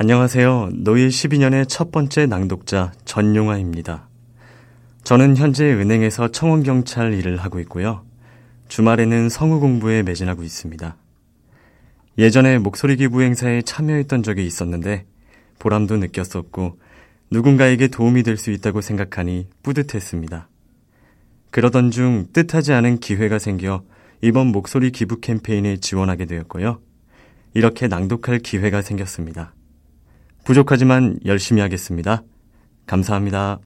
안녕하세요. 노일 12년의 첫 번째 낭독자 전용화입니다. 저는 현재 은행에서 청원경찰 일을 하고 있고요. 주말에는 성우 공부에 매진하고 있습니다. 예전에 목소리 기부 행사에 참여했던 적이 있었는데 보람도 느꼈었고 누군가에게 도움이 될 수 있다고 생각하니 뿌듯했습니다. 그러던 중 뜻하지 않은 기회가 생겨 이번 목소리 기부 캠페인에 지원하게 되었고요. 이렇게 낭독할 기회가 생겼습니다. 부족하지만 열심히 하겠습니다. 감사합니다.